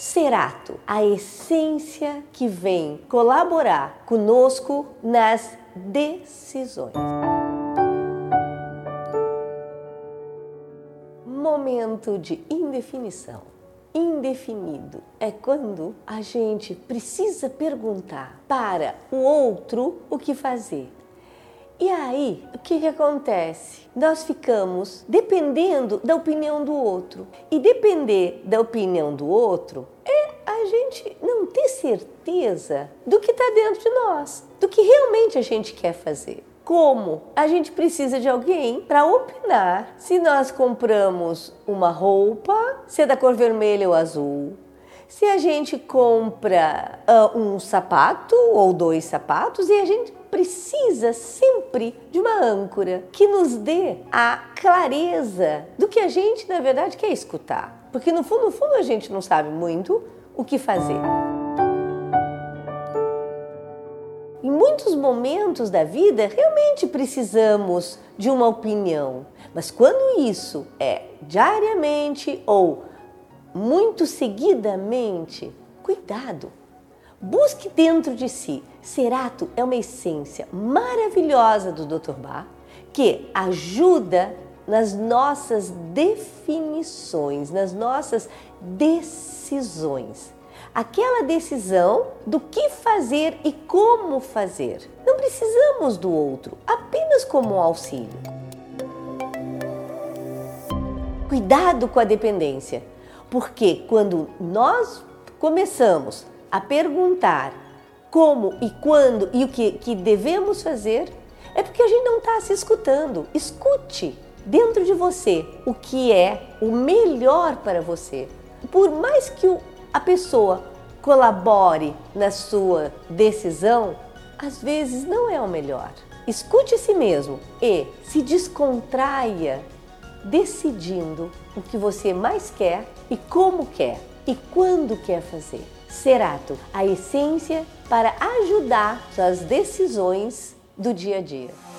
Cerato, a essência que vem colaborar conosco nas decisões. Momento de indefinição. Indefinido é quando a gente precisa perguntar para o outro o que fazer. E aí, o que acontece? Nós ficamos dependendo da opinião do outro. E depender da opinião do outro é a gente não ter certeza do que está dentro de nós, do que realmente a gente quer fazer. Como a gente precisa de alguém para opinar se nós compramos uma roupa, se é da cor vermelha ou azul, se a gente compra um sapato ou dois sapatos, e a gente precisa sempre de uma âncora que nos dê a clareza do que a gente, na verdade, quer escutar. Porque, no fundo, a gente não sabe muito o que fazer. Em muitos momentos da vida, realmente precisamos de uma opinião. Mas quando isso é diariamente ou muito seguidamente, cuidado. Busque dentro de si. Cerato é uma essência maravilhosa do Dr. Bach que ajuda nas nossas definições, nas nossas decisões. Aquela decisão do que fazer e como fazer. Não precisamos do outro, apenas como um auxílio. Cuidado com a dependência, porque quando nós começamos a perguntar como e quando e o que devemos fazer, é porque a gente não está se escutando. Escute dentro de você o que é o melhor para você. Por mais que a pessoa colabore na sua decisão, às vezes não é o melhor. Escute a si mesmo e se descontraia decidindo o que você mais quer e como quer e quando quer fazer. Cerato, a essência para ajudar nas decisões do dia a dia.